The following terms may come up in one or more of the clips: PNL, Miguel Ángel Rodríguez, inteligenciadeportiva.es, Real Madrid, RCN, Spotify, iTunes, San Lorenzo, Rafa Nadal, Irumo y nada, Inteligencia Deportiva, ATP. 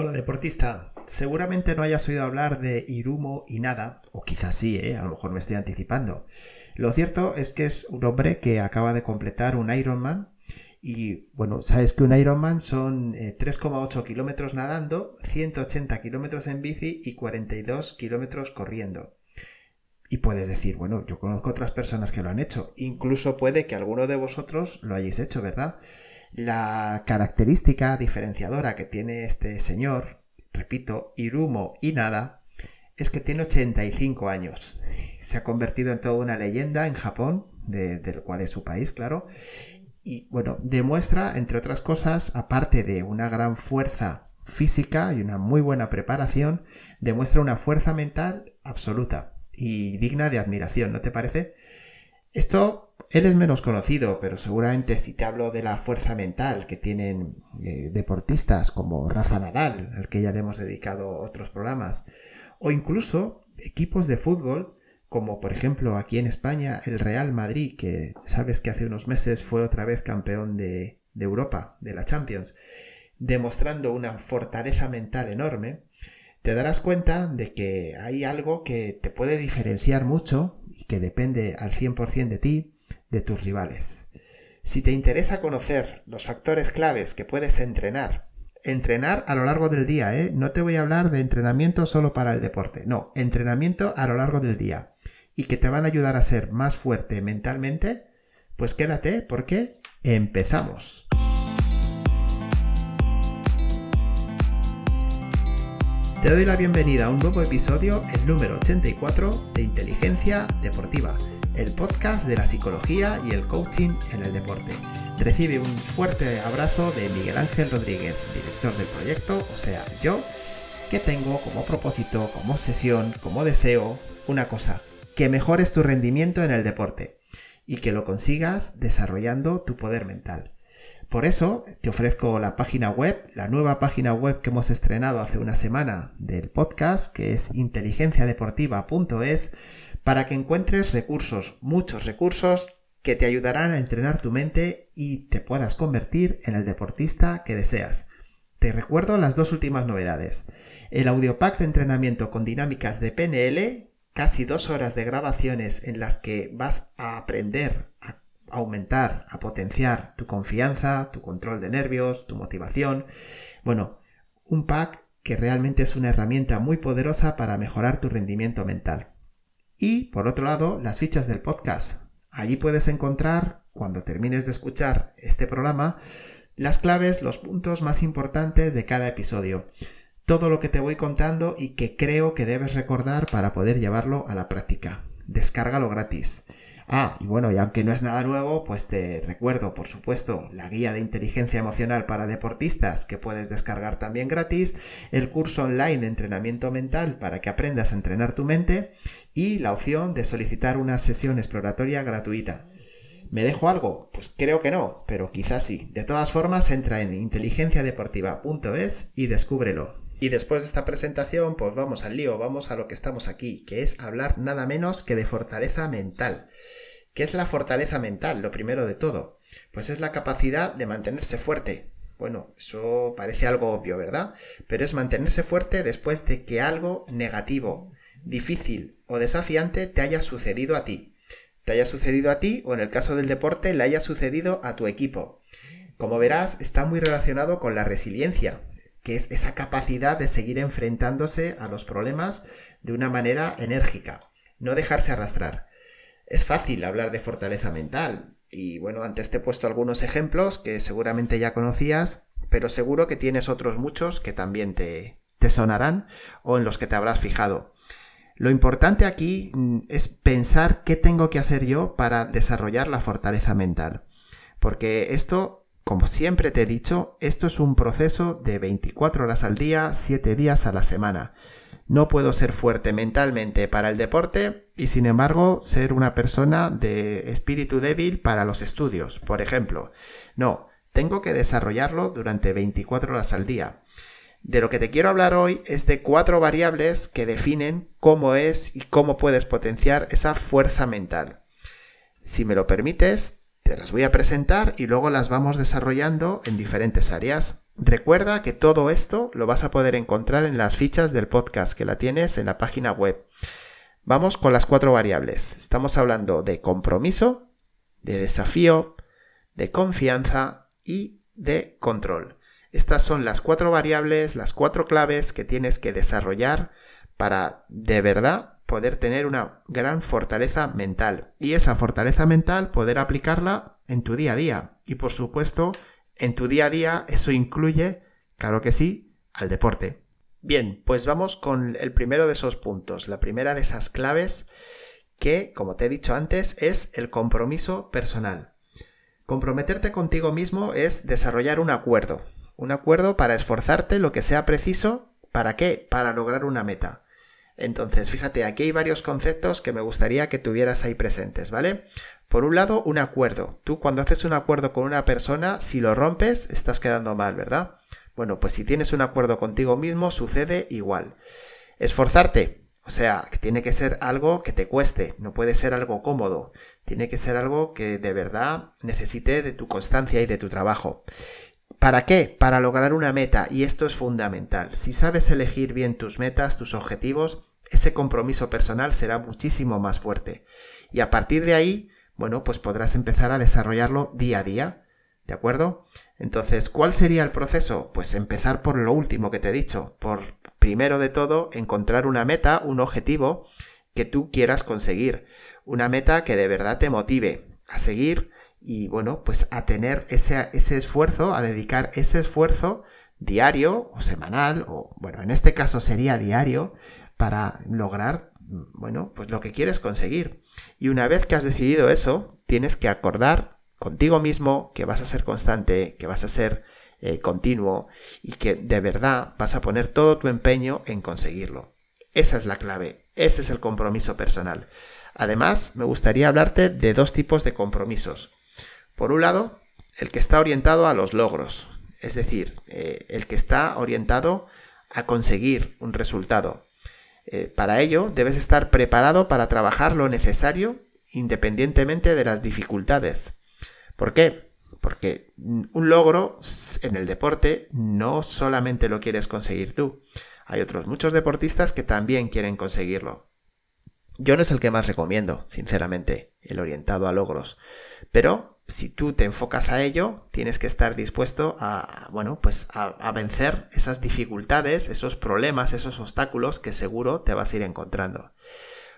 Hola deportista, seguramente no hayas oído hablar de Irumo y nada, o quizás sí, a lo mejor me estoy anticipando. Lo cierto es que es un hombre que acaba de completar un Ironman y, bueno, sabes que un Ironman son 3,8 kilómetros nadando, 180 kilómetros en bici y 42 kilómetros corriendo. Y puedes decir, bueno, yo conozco otras personas que lo han hecho, incluso puede que alguno de vosotros lo hayáis hecho, ¿verdad? La característica diferenciadora que tiene este señor, repito, Irumo y nada, es que tiene 85 años. Se ha convertido en toda una leyenda en Japón, del cual es su país, claro. Y bueno, demuestra, entre otras cosas, aparte de una gran fuerza física y una muy buena preparación, demuestra una fuerza mental absoluta y digna de admiración, ¿no te parece? Él es menos conocido, pero seguramente si te hablo de la fuerza mental que tienen deportistas como Rafa Nadal, al que ya le hemos dedicado otros programas, o incluso equipos de fútbol, como por ejemplo aquí en España el Real Madrid, que sabes que hace unos meses fue otra vez campeón de Europa, de la Champions, demostrando una fortaleza mental enorme, te darás cuenta de que hay algo que te puede diferenciar mucho y que depende al 100% de ti, de tus rivales. Si te interesa conocer los factores claves que puedes entrenar a lo largo del día, no te voy a hablar de entrenamiento solo para el deporte, no, entrenamiento a lo largo del día y que te van a ayudar a ser más fuerte mentalmente, pues quédate porque empezamos. Te doy la bienvenida a un nuevo episodio, el número 84 de Inteligencia Deportiva, el podcast de la psicología y el coaching en el deporte. Recibe un fuerte abrazo de Miguel Ángel Rodríguez, director del proyecto, o sea, yo, que tengo como propósito, como obsesión, como deseo, una cosa, que mejores tu rendimiento en el deporte y que lo consigas desarrollando tu poder mental. Por eso te ofrezco la página web, la nueva página web que hemos estrenado hace una semana del podcast, que es inteligenciadeportiva.es, para que encuentres recursos, muchos recursos, que te ayudarán a entrenar tu mente y te puedas convertir en el deportista que deseas. Te recuerdo las dos últimas novedades. El audiopack de entrenamiento con dinámicas de PNL, casi 2 horas de grabaciones en las que vas a aprender a aumentar, a potenciar tu confianza, tu control de nervios, tu motivación. Bueno, un pack que realmente es una herramienta muy poderosa para mejorar tu rendimiento mental. Y, por otro lado, las fichas del podcast. Allí puedes encontrar, cuando termines de escuchar este programa, las claves, los puntos más importantes de cada episodio. Todo lo que te voy contando y que creo que debes recordar para poder llevarlo a la práctica. Descárgalo gratis. Y bueno, y aunque no es nada nuevo, pues te recuerdo, por supuesto, la guía de inteligencia emocional para deportistas que puedes descargar también gratis, el curso online de entrenamiento mental para que aprendas a entrenar tu mente y la opción de solicitar una sesión exploratoria gratuita. ¿Me dejo algo? Pues creo que no, pero quizás sí. De todas formas, entra en inteligenciadeportiva.es y descúbrelo. Y después de esta presentación, pues vamos al lío, vamos a lo que estamos aquí, que es hablar nada menos que de fortaleza mental. ¿Qué es la fortaleza mental? Lo primero de todo, pues es la capacidad de mantenerse fuerte. Bueno, eso parece algo obvio, ¿verdad? Pero es mantenerse fuerte después de que algo negativo, difícil o desafiante te haya sucedido a ti. Te haya sucedido a ti o en el caso del deporte le haya sucedido a tu equipo. Como verás, está muy relacionado con la resiliencia, que es esa capacidad de seguir enfrentándose a los problemas de una manera enérgica, no dejarse arrastrar. Es fácil hablar de fortaleza mental y bueno, antes te he puesto algunos ejemplos que seguramente ya conocías, pero seguro que tienes otros muchos que también te sonarán o en los que te habrás fijado. Lo importante aquí es pensar qué tengo que hacer yo para desarrollar la fortaleza mental, porque esto, como siempre te he dicho, esto es un proceso de 24 horas al día, 7 días a la semana. No puedo ser fuerte mentalmente para el deporte y sin embargo ser una persona de espíritu débil para los estudios, por ejemplo. No, tengo que desarrollarlo durante 24 horas al día. De lo que te quiero hablar hoy es de 4 variables que definen cómo es y cómo puedes potenciar esa fuerza mental. Si me lo permites, te las voy a presentar y luego las vamos desarrollando en diferentes áreas. Recuerda que todo esto lo vas a poder encontrar en las fichas del podcast, que la tienes en la página web. Vamos con las 4 variables. Estamos hablando de compromiso, de desafío, de confianza y de control. Estas son las 4 variables, las 4 claves que tienes que desarrollar para de verdad poder tener una gran fortaleza mental, y esa fortaleza mental poder aplicarla en tu día a día. Y por supuesto, en tu día a día eso incluye, claro que sí, al deporte. Bien, pues vamos con el primero de esos puntos, la primera de esas claves, que, como te he dicho antes, es el compromiso personal. Comprometerte contigo mismo es desarrollar un acuerdo para esforzarte lo que sea preciso. ¿Para qué? Para lograr una meta. Entonces, fíjate, aquí hay varios conceptos que me gustaría que tuvieras ahí presentes, ¿vale? Por un lado, un acuerdo. Tú cuando haces un acuerdo con una persona, si lo rompes, estás quedando mal, ¿verdad? Bueno, pues si tienes un acuerdo contigo mismo, sucede igual. Esforzarte, o sea, que tiene que ser algo que te cueste, no puede ser algo cómodo. Tiene que ser algo que de verdad necesite de tu constancia y de tu trabajo. ¿Para qué? Para lograr una meta, y esto es fundamental. Si sabes elegir bien tus metas, tus objetivos, ese compromiso personal será muchísimo más fuerte. Y a partir de ahí, bueno, pues podrás empezar a desarrollarlo día a día, ¿de acuerdo? Entonces, ¿cuál sería el proceso? Pues empezar por lo último que te he dicho, por primero de todo encontrar una meta, un objetivo que tú quieras conseguir, una meta que de verdad te motive a seguir. Y bueno, pues a tener ese esfuerzo, a dedicar ese esfuerzo diario o semanal, o bueno, en este caso sería diario, para lograr, bueno, pues lo que quieres conseguir. Y una vez que has decidido eso, tienes que acordar contigo mismo que vas a ser constante, que vas a ser continuo y que de verdad vas a poner todo tu empeño en conseguirlo. Esa es la clave, ese es el compromiso personal. Además, me gustaría hablarte de 2 tipos de compromisos. Por un lado, el que está orientado a los logros, es decir, el que está orientado a conseguir un resultado. Para ello, debes estar preparado para trabajar lo necesario independientemente de las dificultades. ¿Por qué? Porque un logro en el deporte no solamente lo quieres conseguir tú. Hay otros muchos deportistas que también quieren conseguirlo. Yo no es el que más recomiendo, sinceramente, el orientado a logros, pero si tú te enfocas a ello, tienes que estar dispuesto a, bueno, pues a vencer esas dificultades, esos problemas, esos obstáculos que seguro te vas a ir encontrando.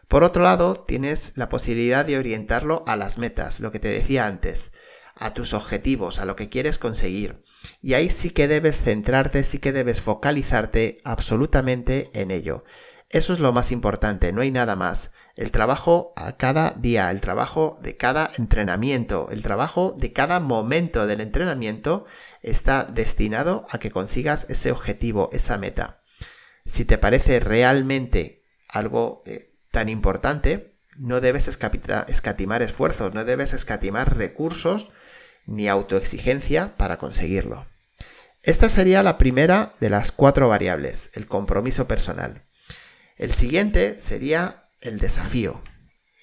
Por otro lado, tienes la posibilidad de orientarlo a las metas, lo que te decía antes, a tus objetivos, a lo que quieres conseguir. Y ahí sí que debes centrarte, sí que debes focalizarte absolutamente en ello. Eso es lo más importante, no hay nada más. El trabajo a cada día, el trabajo de cada entrenamiento, el trabajo de cada momento del entrenamiento está destinado a que consigas ese objetivo, esa meta. Si te parece realmente algo tan importante, no debes escatimar esfuerzos, no debes escatimar recursos ni autoexigencia para conseguirlo. Esta sería la primera de las 4 variables, el compromiso personal. El siguiente sería el desafío,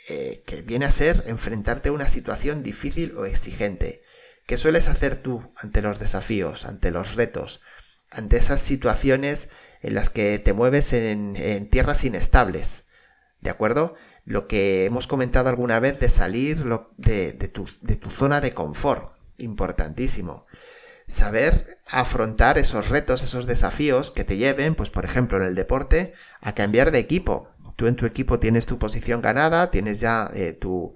que viene a ser enfrentarte a una situación difícil o exigente. ¿Qué sueles hacer tú ante los desafíos, ante los retos, ante esas situaciones en las que te mueves en tierras inestables? ¿De acuerdo? Lo que hemos comentado alguna vez de salir de tu zona de confort, importantísimo. Saber afrontar esos retos, esos desafíos que te lleven, pues por ejemplo en el deporte, a cambiar de equipo. Tú en tu equipo tienes tu posición ganada, tienes ya tu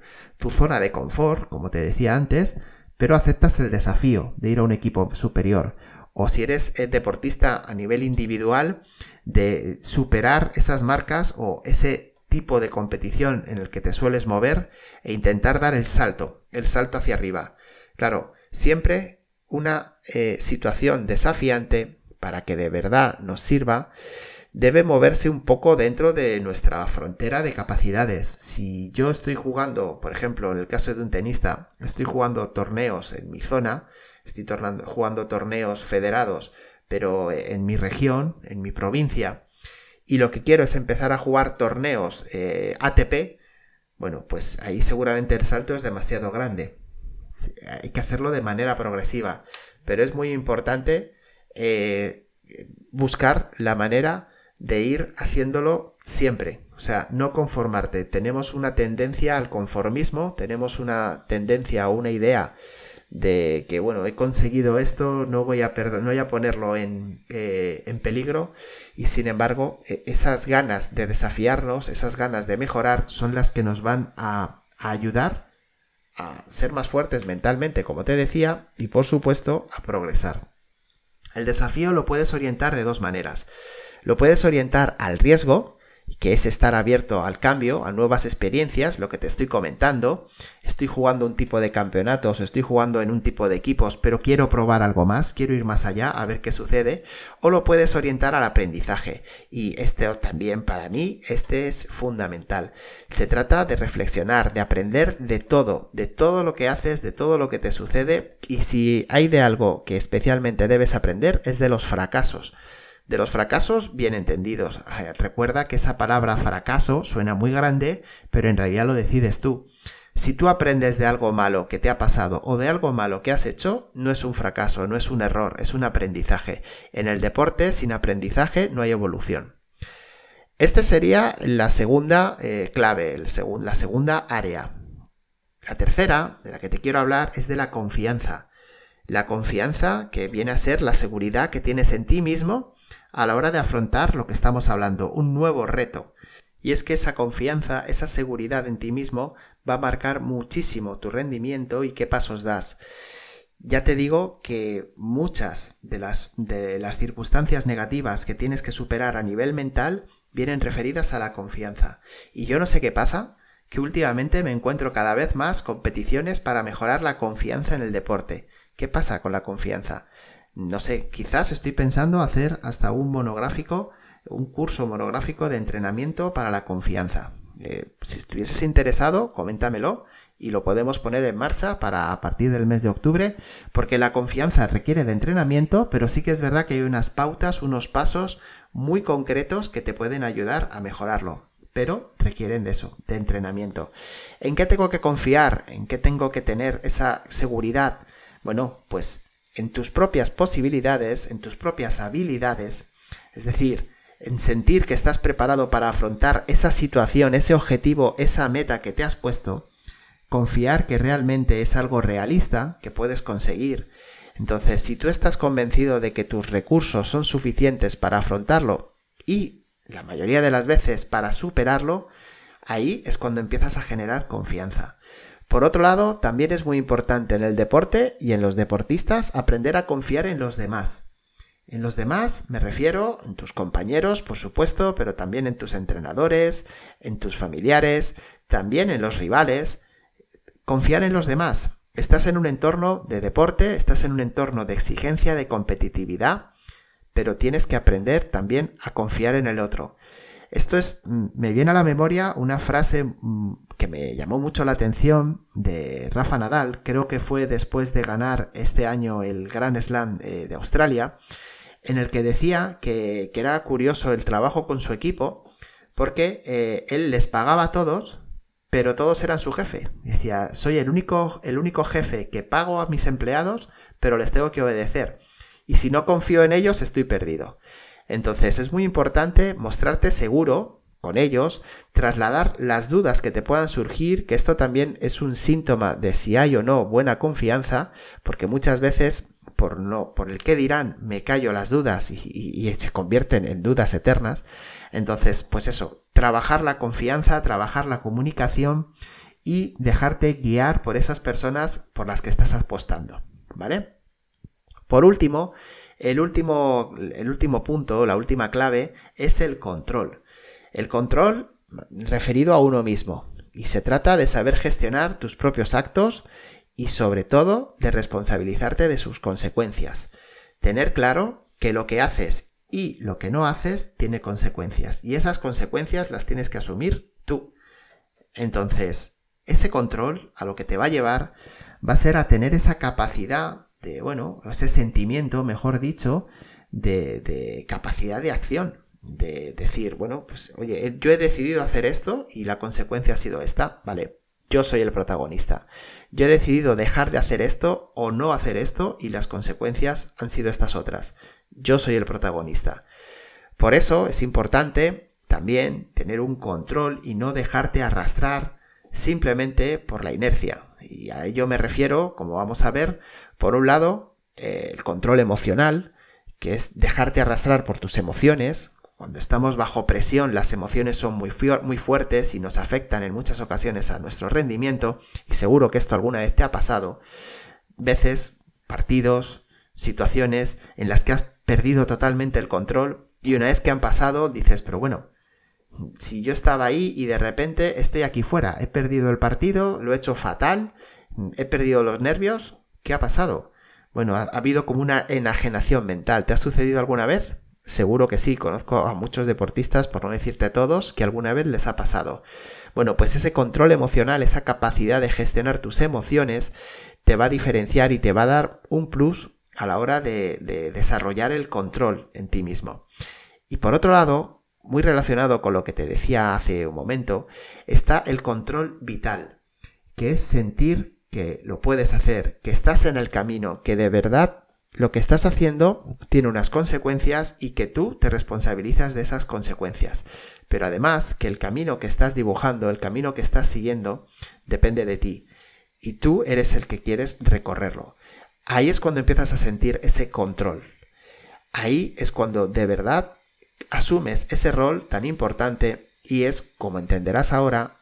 zona de confort, como te decía antes, pero aceptas el desafío de ir a un equipo superior. O si eres deportista a nivel individual, de superar esas marcas o ese tipo de competición en el que te sueles mover e intentar dar el salto hacia arriba. Claro, siempre una situación desafiante, para que de verdad nos sirva, debe moverse un poco dentro de nuestra frontera de capacidades. Si yo estoy jugando, por ejemplo, en el caso de un tenista, estoy jugando torneos en mi zona, estoy jugando torneos federados, pero en mi región, en mi provincia, y lo que quiero es empezar a jugar torneos ATP, bueno, pues ahí seguramente el salto es demasiado grande. Hay que hacerlo de manera progresiva, pero es muy importante buscar la manera de ir haciéndolo siempre, o sea, no conformarte. Tenemos una tendencia al conformismo, tenemos una tendencia o una idea de que, bueno, he conseguido esto, no voy a ponerlo en peligro, y sin embargo, esas ganas de desafiarnos, esas ganas de mejorar son las que nos van a ayudar a ser más fuertes mentalmente, como te decía, y por supuesto, a progresar. El desafío lo puedes orientar de dos maneras. Lo puedes orientar al riesgo, que es estar abierto al cambio, a nuevas experiencias, lo que te estoy comentando. Estoy jugando un tipo de campeonatos, estoy jugando en un tipo de equipos, pero quiero probar algo más, quiero ir más allá, a ver qué sucede. O lo puedes orientar al aprendizaje. Y también, para mí, es fundamental. Se trata de reflexionar, de aprender de todo lo que haces, de todo lo que te sucede. Y si hay de algo que especialmente debes aprender, es de los fracasos. De los fracasos bien entendidos. Recuerda que esa palabra fracaso suena muy grande, pero en realidad lo decides tú. Si tú aprendes de algo malo que te ha pasado o de algo malo que has hecho, no es un fracaso, no es un error, es un aprendizaje. En el deporte, sin aprendizaje no hay evolución. Esta sería la segunda clave, la segunda área. La tercera, de la que te quiero hablar, es de la confianza. La confianza que viene a ser la seguridad que tienes en ti mismo a la hora de afrontar lo que estamos hablando, un nuevo reto. Y es que esa confianza, esa seguridad en ti mismo va a marcar muchísimo tu rendimiento y qué pasos das. Ya te digo que muchas de las circunstancias negativas que tienes que superar a nivel mental vienen referidas a la confianza. Y yo no sé qué pasa, que últimamente me encuentro cada vez más competiciones para mejorar la confianza en el deporte. ¿Qué pasa con la confianza? No sé, quizás estoy pensando hacer hasta un curso monográfico de entrenamiento para la confianza. Si estuvieses interesado, coméntamelo y lo podemos poner en marcha para a partir del mes de octubre, porque la confianza requiere de entrenamiento, pero sí que es verdad que hay unas pautas, unos pasos muy concretos que te pueden ayudar a mejorarlo, pero requieren de eso, de entrenamiento. ¿En qué tengo que confiar? ¿En qué tengo que tener esa seguridad? Bueno, pues en tus propias posibilidades, en tus propias habilidades, es decir, en sentir que estás preparado para afrontar esa situación, ese objetivo, esa meta que te has puesto, confiar que realmente es algo realista que puedes conseguir. Entonces, si tú estás convencido de que tus recursos son suficientes para afrontarlo y la mayoría de las veces para superarlo, ahí es cuando empiezas a generar confianza. Por otro lado, también es muy importante en el deporte y en los deportistas aprender a confiar en los demás. En los demás me refiero en tus compañeros, por supuesto, pero también en tus entrenadores, en tus familiares, también en los rivales. Confiar en los demás. Estás en un entorno de deporte, estás en un entorno de exigencia, de competitividad, pero tienes que aprender también a confiar en el otro. Me viene a la memoria una frase que me llamó mucho la atención de Rafa Nadal, creo que fue después de ganar este año el Grand Slam de Australia, en el que decía que era curioso el trabajo con su equipo, porque él les pagaba a todos, pero todos eran su jefe. Decía, soy el único jefe que pago a mis empleados, pero les tengo que obedecer, y si no confío en ellos estoy perdido. Entonces es muy importante mostrarte seguro con ellos, trasladar las dudas que te puedan surgir, que esto también es un síntoma de si hay o no buena confianza, porque muchas veces por el qué dirán me callo las dudas y se convierten en dudas eternas. Entonces, pues eso, trabajar la confianza, trabajar la comunicación y dejarte guiar por esas personas por las que estás apostando, ¿vale? Por último, el último punto, la última clave, es el control. El control referido a uno mismo. Y se trata de saber gestionar tus propios actos y, sobre todo, de responsabilizarte de sus consecuencias. Tener claro que lo que haces y lo que no haces tiene consecuencias. Y esas consecuencias las tienes que asumir tú. Entonces, ese control a lo que te va a llevar va a ser a tener esa capacidad de, bueno, ese sentimiento, mejor dicho, de capacidad de acción, de decir, bueno, pues oye, yo he decidido hacer esto y la consecuencia ha sido esta, vale, yo soy el protagonista, yo he decidido dejar de hacer esto o no hacer esto y las consecuencias han sido estas otras, Yo soy el protagonista. Por eso es importante también tener un control y no dejarte arrastrar simplemente por la inercia. Y a ello me refiero, como vamos a ver, por un lado, el control emocional, que es dejarte arrastrar por tus emociones. Cuando estamos bajo presión, las emociones son muy fuertes y nos afectan en muchas ocasiones a nuestro rendimiento, y seguro que esto alguna vez te ha pasado. Veces, partidos, situaciones en las que has perdido totalmente el control y una vez que han pasado dices, pero bueno, si yo estaba ahí y de repente estoy aquí fuera, he perdido el partido, lo he hecho fatal, he perdido los nervios, ¿qué ha pasado? Bueno, ha habido como una enajenación mental. ¿Te ha sucedido alguna vez? Seguro que sí, conozco a muchos deportistas, por no decirte todos, que alguna vez les ha pasado. Bueno, pues ese control emocional, esa capacidad de gestionar tus emociones, te va a diferenciar y te va a dar un plus a la hora de desarrollar el control en ti mismo. Y por otro lado, muy relacionado con lo que te decía hace un momento, está el control vital, que es sentir que lo puedes hacer, que estás en el camino, que de verdad lo que estás haciendo tiene unas consecuencias y que tú te responsabilizas de esas consecuencias. Pero además que el camino que estás dibujando, el camino que estás siguiendo, depende de ti. Y tú eres el que quieres recorrerlo. Ahí es cuando empiezas a sentir ese control. Ahí es cuando de verdad asumes ese rol tan importante y es, como entenderás ahora,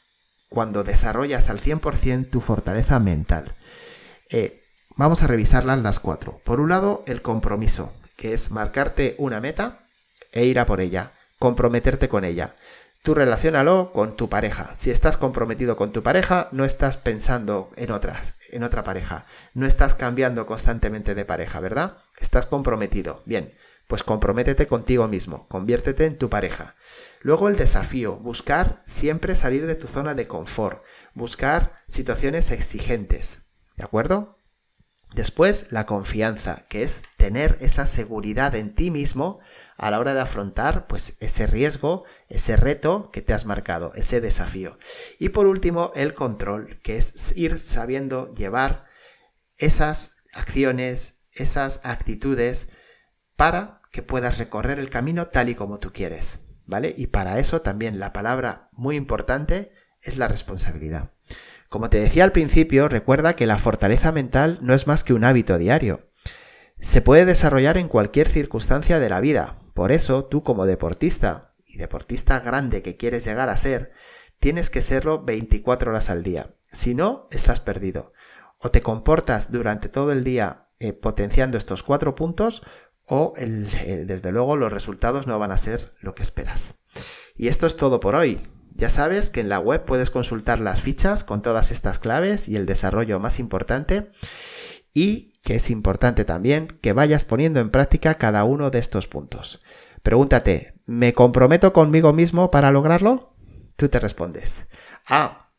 cuando desarrollas al 100% tu fortaleza mental. Vamos a revisarlas las cuatro. Por un lado, el compromiso, que es marcarte una meta e ir a por ella, comprometerte con ella. Tú relaciónalo con tu pareja. Si estás comprometido con tu pareja, no estás pensando en otra pareja. No estás cambiando constantemente de pareja, ¿verdad? Estás comprometido. Bien, pues comprométete contigo mismo, conviértete en tu pareja. Luego el desafío, buscar siempre salir de tu zona de confort, buscar situaciones exigentes, ¿de acuerdo? Después, la confianza, que es tener esa seguridad en ti mismo a la hora de afrontar, pues, ese riesgo, ese reto que te has marcado, ese desafío. Y por último, el control, que es ir sabiendo llevar esas acciones, esas actitudes, para que puedas recorrer el camino tal y como tú quieres, ¿vale? Y para eso también la palabra muy importante es la responsabilidad. Como te decía al principio, recuerda que la fortaleza mental no es más que un hábito diario. Se puede desarrollar en cualquier circunstancia de la vida. Por eso, tú como deportista, y deportista grande que quieres llegar a ser, tienes que serlo 24 horas al día. Si no, estás perdido. O te comportas durante todo el día potenciando estos 4 puntos, o desde luego los resultados no van a ser lo que esperas. Y esto es todo por hoy. Ya sabes que en la web puedes consultar las fichas con todas estas claves y el desarrollo más importante, y que es importante también que vayas poniendo en práctica cada uno de estos puntos. Pregúntate, ¿me comprometo conmigo mismo para lograrlo? Tú te respondes.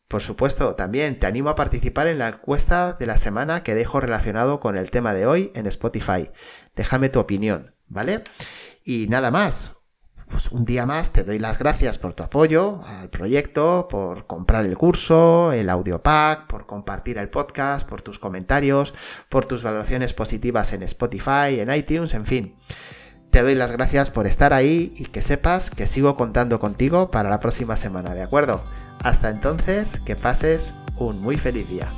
Por supuesto, también te animo a participar en la encuesta de la semana que dejo relacionado con el tema de hoy en Spotify. Déjame tu opinión, ¿vale? Y nada más. Pues un día más te doy las gracias por tu apoyo al proyecto, por comprar el curso, el audio pack, por compartir el podcast, por tus comentarios, por tus valoraciones positivas en Spotify, en iTunes, en fin. Te doy las gracias por estar ahí y que sepas que sigo contando contigo para la próxima semana, ¿de acuerdo? Hasta entonces, que pases un muy feliz día.